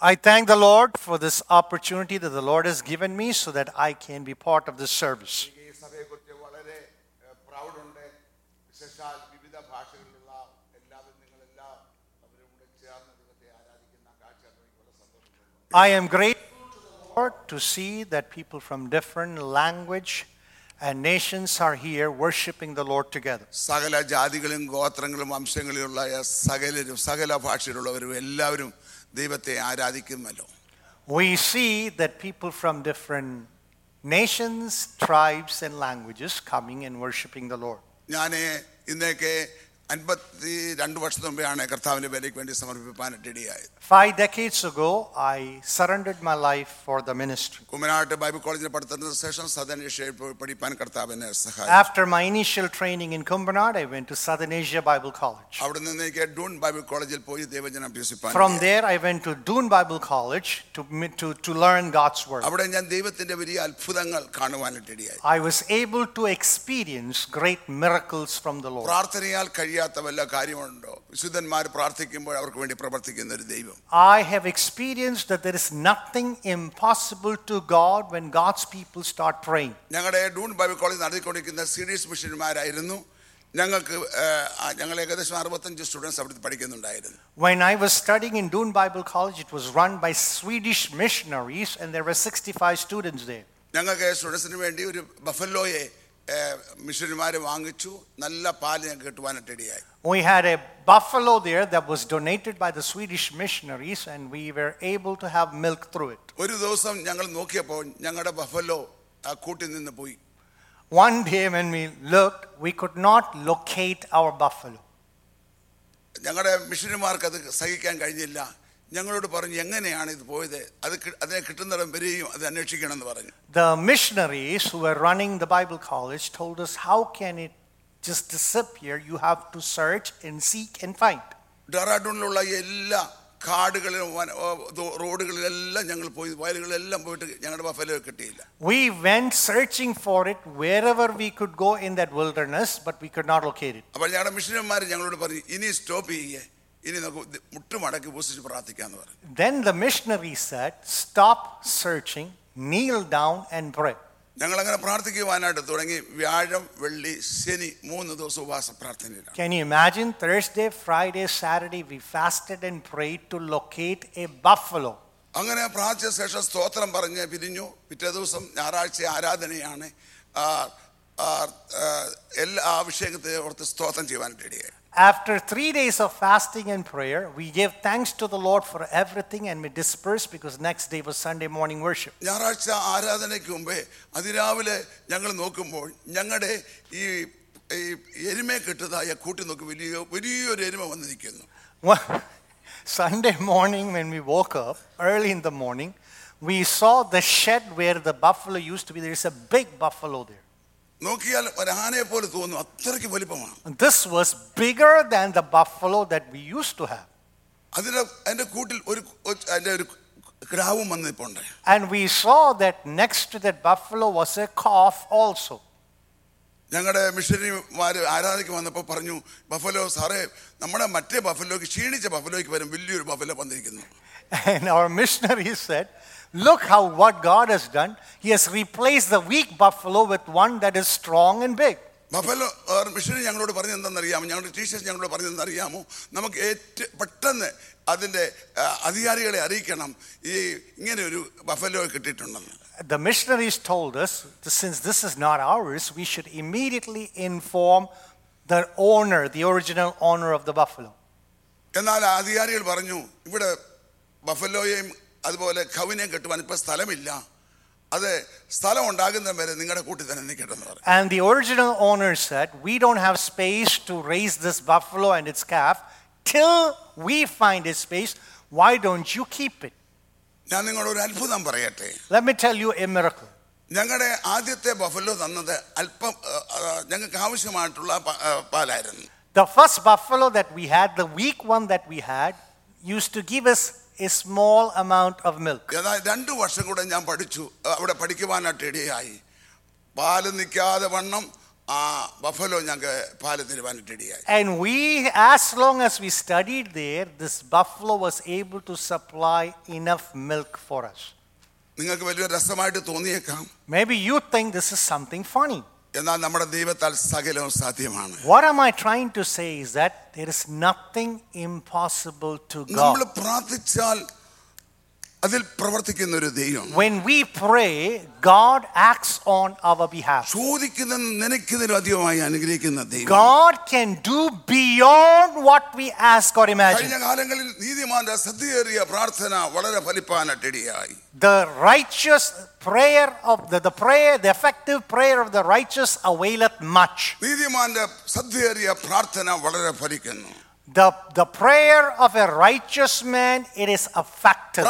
I thank the Lord for this opportunity that the Lord has given me so that I can be part of this service. I am grateful to the Lord to see that people from different language and nations are here worshiping the Lord together. We see that people from different nations, tribes and languages coming and worshiping the Lord. Five decades ago, I surrendered my life for the ministry. After my initial training in Kumbanad, I went to Southern Asia Bible College. From there, I went to Doon Bible College to learn God's Word. I was able to experience great miracles from the Lord. I have experienced that there is nothing impossible to God when God's people start praying. When I was studying in Doon Bible College, it was run by Swedish missionaries and there were 65 students there. We had a buffalo there that was donated by the Swedish missionaries and we were able to have milk through it. One day when we looked, we could not locate our buffalo. The missionaries who were running the Bible college told us, how can it just disappear? You have to search and seek and find. We went searching for it wherever we could go in that wilderness, but we could not locate it. Then the missionary said, stop searching, kneel down and pray. Can you imagine? Thursday, Friday, Saturday, we fasted and prayed to locate a buffalo. After 3 days of fasting and prayer, we gave thanks to the Lord for everything and we dispersed because next day was Sunday morning worship. Well, Sunday morning when we woke up, early in the morning, we saw the shed where the buffalo used to be. There is a big buffalo there. This was bigger than the buffalo that we used to have. And we saw that next to that buffalo was a calf also. And our missionary said, look how what God has done. He has replaced the weak buffalo with one that is strong and big. The missionaries told us, since this is not ours, we should immediately inform the owner, the original owner of the buffalo. And the original owner said, we don't have space to raise this buffalo and its calf. Till we find a space, why don't you keep it? Let me tell you a miracle. The first buffalo that we had, the weak one that we had, used to give us a small amount of milk. And we, as long as we studied there, this buffalo was able to supply enough milk for us. Maybe you think this is something funny. What am I trying to say is that there is nothing impossible to God. When we pray, God acts on our behalf. God can do beyond what we ask or imagine. The righteous prayer of the effective prayer of the righteous availeth much. The prayer of a righteous man, it is effective.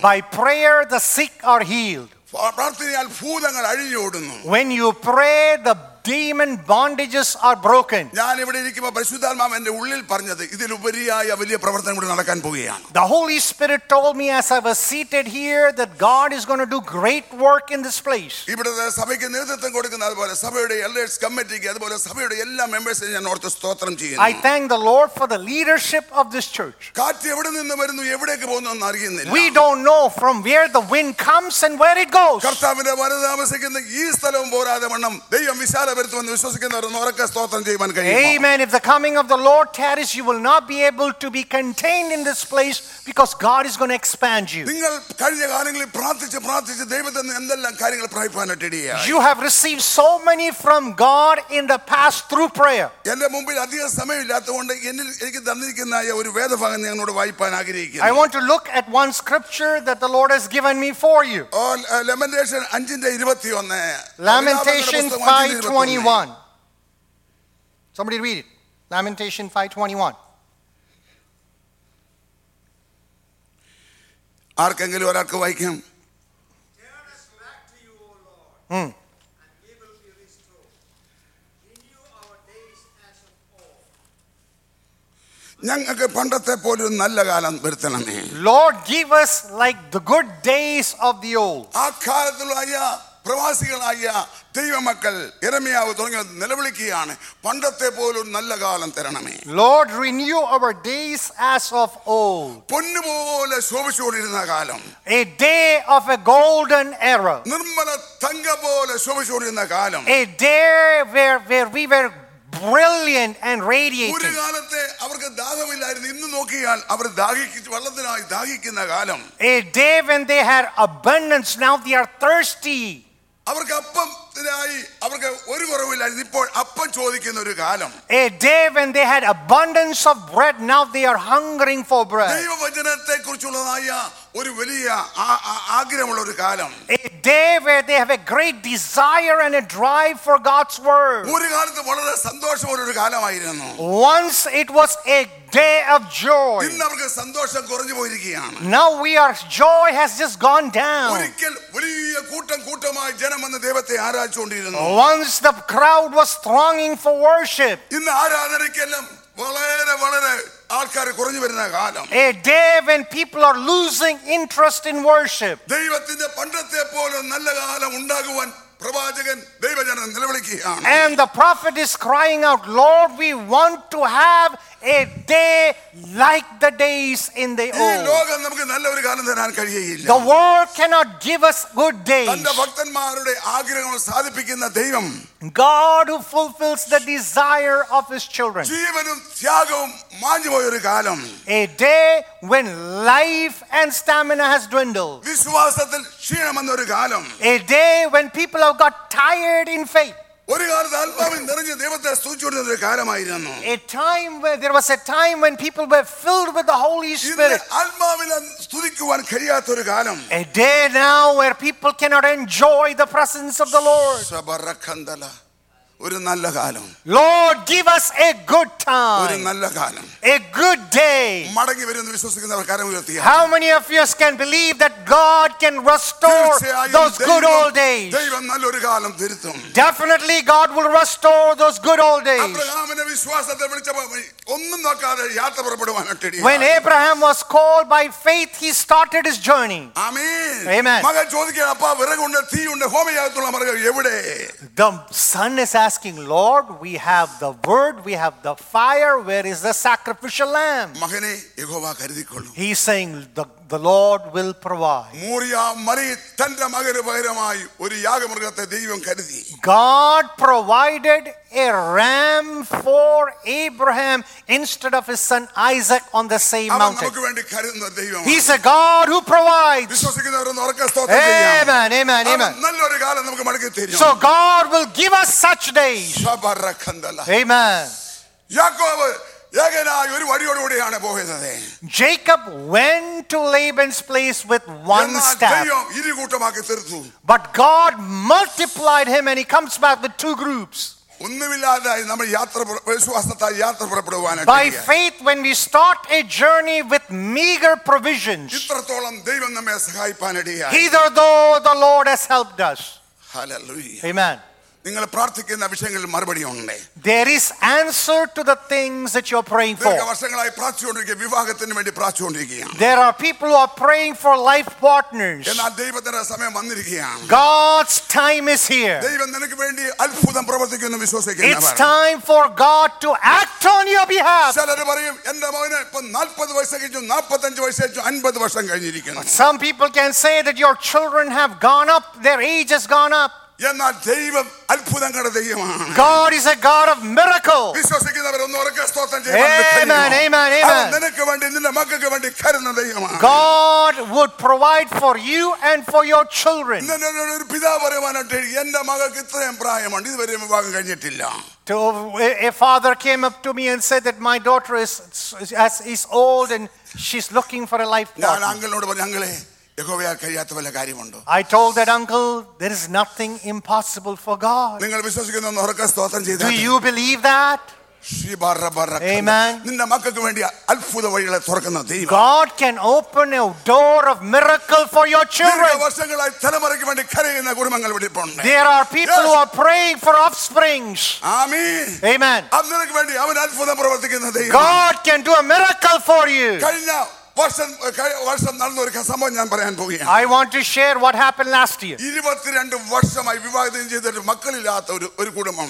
By prayer, the sick are healed. When you pray, the demon bondages are broken. The Holy Spirit told me as I was seated here that God is going to do great work in this place. I thank the Lord for the leadership of this church. We don't know from where the wind comes and where it goes. Amen. If the coming of the Lord tarries, you will not be able to be contained in this place because God is going to expand you. You have received so many from God in the past through prayer. I want to look at one scripture that the Lord has given me for you. Lamentations 5:21. Somebody read it. Lamentation 5:21. Archangel, turn us back to you, O Lord, and we will be restored. Renew our days as of old. Lord, give us like the good days of the old. Lord, renew our days as of old. A day of a golden era. A day where we were brilliant and radiating. A day when they had abundance, now they are thirsty. A day when they had abundance of bread, now they are hungering for bread. A day where they have a great desire and a drive for God's word. Once it was a day of joy. Now joy has just gone down. Once the crowd was thronging for worship. A day when people are losing interest in worship. And the prophet is crying out, Lord, we want to have a day like the days in the old. The world cannot give us good days. God who fulfills the desire of his children. A day when life and stamina has dwindled. A day when people have got tired in faith. There was a time when people were filled with the Holy Spirit. A day now where people cannot enjoy the presence of the Lord. ഒരു നല്ല കാലം. Lord, give us a good time. ഒരു നല്ല കാലം. A good day. മടങ്ങി വരുമെന്ന് വിശ്വസിക്കുന്നവർ കരം ഉയർത്തുക. How many of you can believe that God can restore those good old days? ദൈവം നല്ലൊരു കാലം തരും. Definitely God will restore those good old days. അബ്രഹാമിന്റെ വിശ്വാസത്തെ വിളിച്ചപ്പോൾ ഒന്നും നോക്കാതെ യാത്ര പുറപ്പെടുവാനായിട്ട് ഇടയായി. When Abraham was called by faith, he started his journey. Amen. Amen. മകൻ ചോദിക്കുകയാണ്, അപ്പാ വിറകുണ്ട്, തീയുണ്ട്, ഹോമയാഗത്തിനുള്ള മൃഗം എവിടെ? The son is asking, Lord, we have the word, we have the fire, where is the sacrificial lamb? Magane Yehova karidikkollu. He is saying the Lord will provide. Moria mari thandra magare pagaramayi oru yagamrugathe deivam karidi. God provided a ram for Abraham instead of his son Isaac on the same mountain. Avan namukku vendi karudna deivam. He is a God who provides. Vishwasikkunnavarunnu orkka stotram cheyyam. Amen, amen, amen. Nalloru kaalam namukku madukku theriyum. So God will give us such days. Amen. Jacob went to Laban's place with one staff, but God multiplied him and he comes back with two groups. By faith, when we start a journey with meager provisions, either though the Lord has helped us. Hallelujah. Amen. നിങ്ങൾ പ്രാർത്ഥിക്കുന്ന വിഷയങ്ങളിൽ മറുപടി ഉണ്ട്. There is answer to the things that you are praying for. വർഷങ്ങളായി പ്രാർത്ഥിച്ചുകൊണ്ടിരിക്കുക, വിവാഹത്തിന് വേണ്ടി പ്രാർത്ഥിച്ചുകൊണ്ടിരിക്കുക. There are people who are praying for life partners. എന്നാൽ ദൈവത്തിന്റെ സമയം വന്നിരിക്കുകയാണ്. God's time is here. ദൈവം നിനക്ക് വേണ്ടി അത്ഭുതം പ്രവർത്തിക്കുമെന്ന് വിശ്വസിക്കുന്നവർ. It's time for God to act on your behalf. ചിലർ പറയും, എൻ്റെ മകന് ഇപ്പോൾ 40 വയസ്സ് കഴിഞ്ഞു, 45 വയസ്സ് കഴിഞ്ഞു, 50 വർഷം കഴിഞ്ഞിരിക്കുന്നു. Some people can say that your children have gone up, their age has gone up. എന്നാൽ ദൈവം അത്ഭുതങ്ങളുടെ ദൈവമാണ്. God is a God of miracles. വിശ്വസിക്കുന്നവരൊന്ന് ഉറക്കെ സ്തോത്രം ചെയ്യണം. Amen, amen, amen. നിനക്ക് വേണ്ടി നിന്റെ മക്കൾക്ക് വേണ്ടി കരുണ ദൈവമാണ്. God would provide for you and for your children. ഒരു പിതാവ് പറയുവാനായിട്ട് എൻ്റെ മകൾക്ക് ഇത്രയും പ്രായമുണ്ട്, ഇതുവരെ വിവാഹം കഴിഞ്ഞിട്ടില്ല. A father came up to me and said that my daughter is old and she's looking for a life partner. ഞാൻ അങ്കിളിനോട് പറഞ്ഞു, അങ്കിളെ I told that uncle, there is nothing impossible for God. Do you believe that? Amen. God can open a door of miracle for your children. There are people who are praying for offsprings. Amen. Amen. God can do a miracle for you. വർഷം നടന്ന ഒരു സംഭവം ഞാൻ പറയാൻ പോവുകയാണ്. I want to share what happened last year. 22 വർഷമായി വിവാഹം ചെയ്തിട്ട് മക്കളില്ലാത്ത ഒരു കുടുംബം.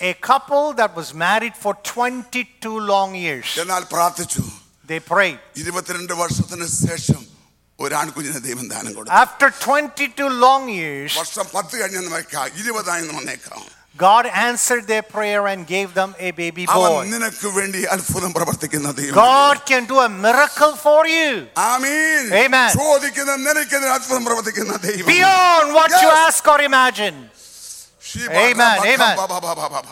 A couple that was married for 22 long years. എന്നാൽ പ്രാർത്ഥിച്ചു. They prayed. 22 വർഷത്തിന് ശേഷം ഒരു ആൺകുഞ്ഞിനെ ദൈവം ദാനം കൊടുത്തു. After 22 long years. വർഷം 10 കഴിഞ്ഞെന്ന് വെക്കാം, 20 ആയെന്ന് വന്നേക്കാം. God answered their prayer and gave them a baby boy. God can do a miracle for you. Amen. Amen. Beyond what you ask or imagine. Amen. Amen.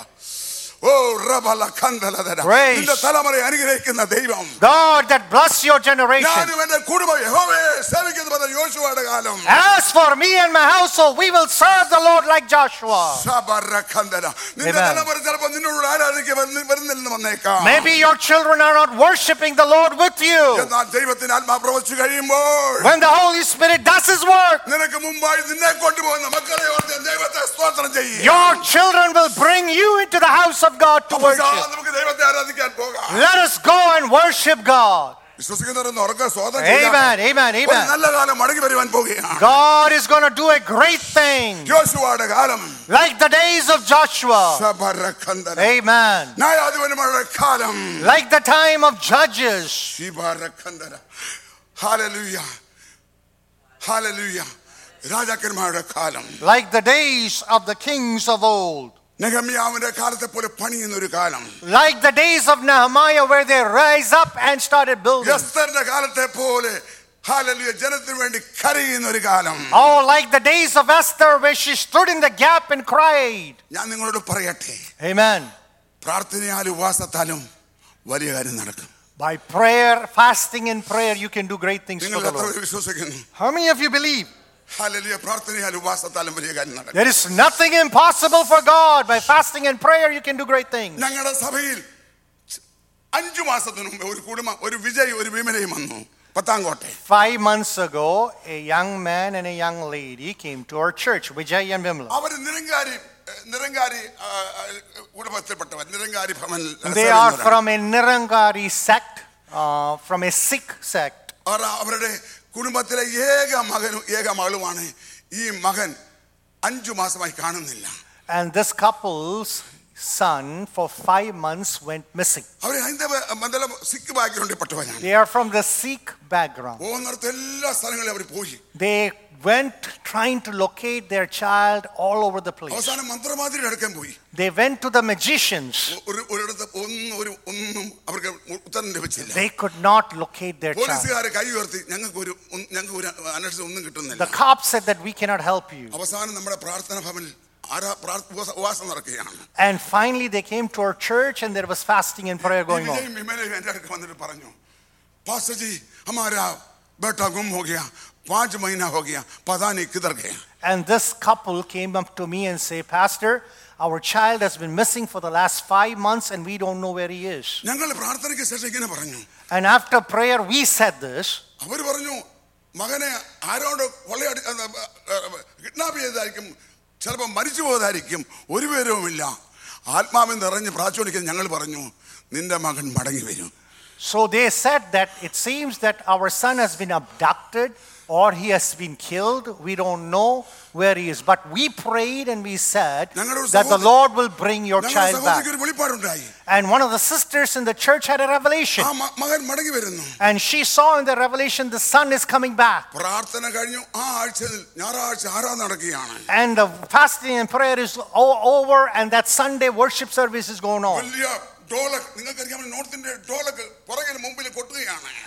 Oh, Rabala Kandala that. Praise the Talamare അനുഗ്രഹിക്കുന്ന ദൈവം. God that bless your generation. ഞാനും എൻ്റെ കുടുംബവും യഹോവയെ സേവിക്കുന്നവനായ യോശുവയുടെ കാലം. As for me and my household, we will serve the Lord like Joshua. Sabarakandala. നിന്റെ തലമുറ ചിലപ്പോൾ നിന്നോട് ആരാധിക്കുവാൻ വരുന്നില്ലെന്ന് വന്നേക്കാം. Maybe your children are not worshiping the Lord with you. എന്നാൽ ദൈവത്തിൻ ആത്മാവ് പ്രവർത്തിച്ചു കഴിയുമ്പോൾ, when the Holy Spirit does His work, നിനക്ക് മുമ്പായി നിന്നെ കൊണ്ടുപോകുന്ന മക്കളെ ഓർത്ത് ദൈവത്തെ സ്തോത്രം ചെയ്യ്. Your children will bring you into the house of God to worship. Let us go and worship God. Amen, amen, amen. God is going to do a great thing. Like the days of Joshua. Amen. Like the time of Judges. Hallelujah. Hallelujah. Like the days of the kings of old. നെഹമ്യാവിന്റെ കാലത്തെ പോലെ പണിയുന്നൊരു കാലം. Like the days of Nehemiah where they rise up and started building. എസ്തറിന്റെ കാലത്തെ പോലെ hallelujah ജനത്തിന് വേണ്ടി കരയുന്നൊരു കാലം. Oh, like the days of Esther where she stood in the gap and cried. ഞാൻ നിങ്ങളോട് പറയട്ടെ. Amen. പ്രാർത്ഥനയാലും ഉപവാസത്താലും വലിയ കാര്യം നടക്കും. By prayer, fasting and prayer you can do great things for the Lord. How many of you believe? There is nothing impossible for God. By fasting and prayer, you can do great things. Five months ago, a young man and a young lady came to our church, Vijay and Vimla. They are from a Nirangari sect, from a Sikh sect. And this couple's son for 5 months went missing. They are from the Sikh background. They went trying to locate their child all over the place. They went to the magicians. They could not locate their child. The cops said that we cannot help you. And finally they came to our church and there was fasting and prayer going on. Pastor Ji, hamara beta gum ho gaya. And this couple came up to me and say, Pastor, our child has been missing for the last 5 months and we don't know where he is. And after prayer, we said this. So they said that it seems that our son has been abducted or he has been killed. We don't know where he is. But we prayed and we said that the Lord will bring your child back. And one of the sisters in the church had a revelation. And she saw in the revelation the son is coming back. And the fasting and prayer is over and that Sunday worship service is going on.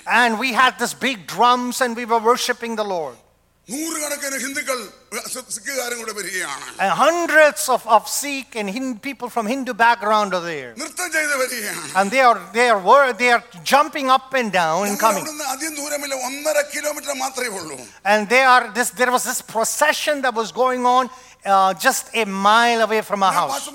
And we had this big drums and we were worshipping the Lord. And hundreds of Sikh and people from Hindu background are there. And they are jumping up and down and coming. And there was this procession that was going on. Just a mile away from our house.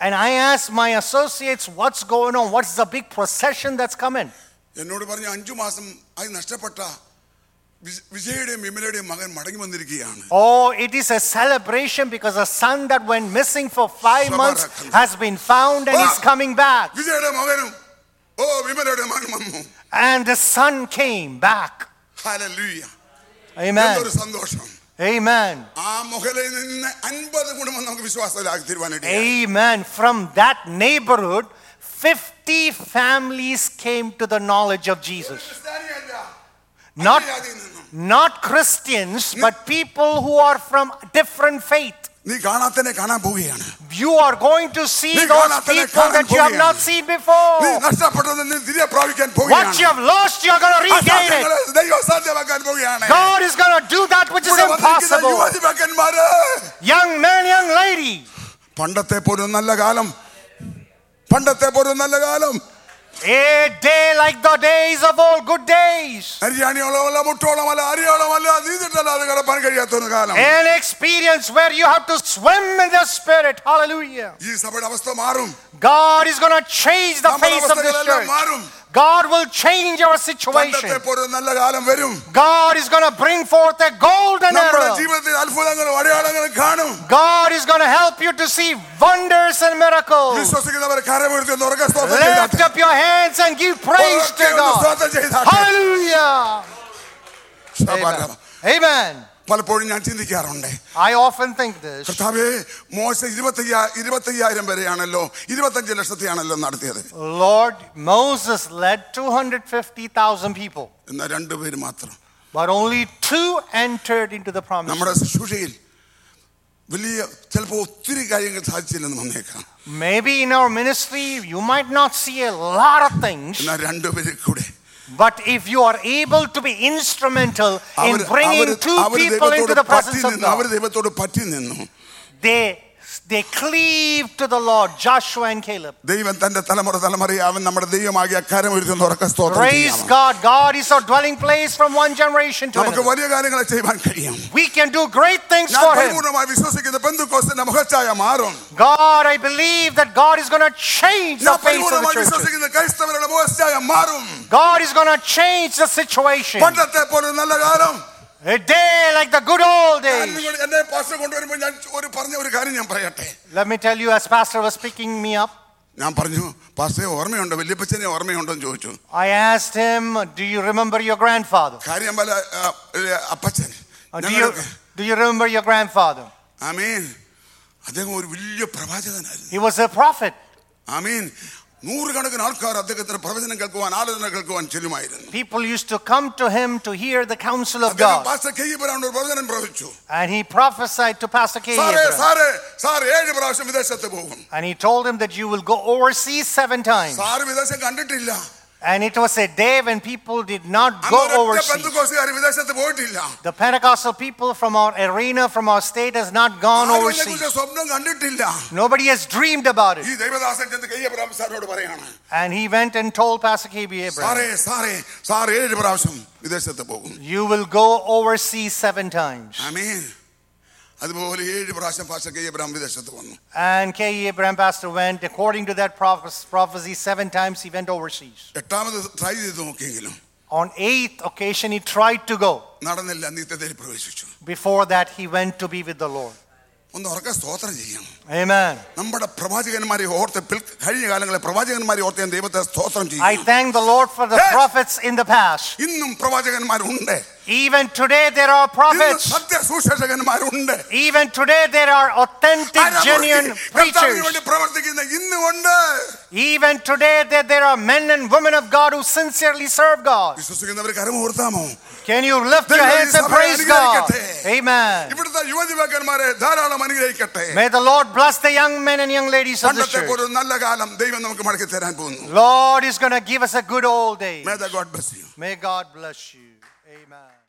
And I asked my associates, what's going on? What's the big procession that's coming? Oh, it is a celebration because a son that went missing for 5 months has been found and is coming back. And the son came back. Hallelujah. Amen. Amen. Amen. From that neighborhood, 50 families came to the knowledge of Jesus. Not Christians, but people who are from different faith. You are going to see those people that you have not seen before. What you have lost, you are going to regain it. God is going to do that which is impossible. Young man, young lady. A day like the days of old, good days. An experience where you have to swim in the Spirit. Hallelujah. God is going to change the face of this church. God will change our situation. God is going to bring forth a golden era. God is going to help you to see wonders and miracles. Lift up your hands and give praise to God. Hallelujah. Amen. Amen. I often think this. Lord, Moses led 250,000 people. But only 2 entered into the promise. Maybe in our ministry, you might not see a lot of things. But if you are able to be instrumental in bringing 2 people into the presence of God, they They cleaved to the Lord, Joshua and Caleb. Praise God. God is our dwelling place from one generation to another. We can do great things for Him. God, I believe that God is going to change the face of the church. God is going to change the situation. A day like the good old days. Let me tell you, as pastor was picking me up, I asked him, do you remember your grandfather? Do you remember your grandfather? Amen. He was a prophet. Amen. People used to come to him to hear the counsel of God. And he prophesied to Pastor K.E. Abraham. And he told him that you will go overseas 7 times. And it was a day when people did not go overseas. The Pentecostal people from our arena, from our state, has not gone overseas. Nobody has dreamed about it. And he went and told Pastor K.B. Abraham, you will go overseas 7 times. Amen. And K.E. Abraham pastor went, according to that prophecy, 7 times he went overseas. On 8th occasion he tried to go. Before that he went to be with the Lord. Amen. I thank the Lord for the prophets in the past. Even today there are prophets. Even today there are authentic, genuine preachers. Even today there are men and women of God who sincerely serve God. Can you lift your hands and praise God? Amen. May the Lord bless the young men and young ladies of this church. Lord is going to give us a good old day. May God bless you. Amen.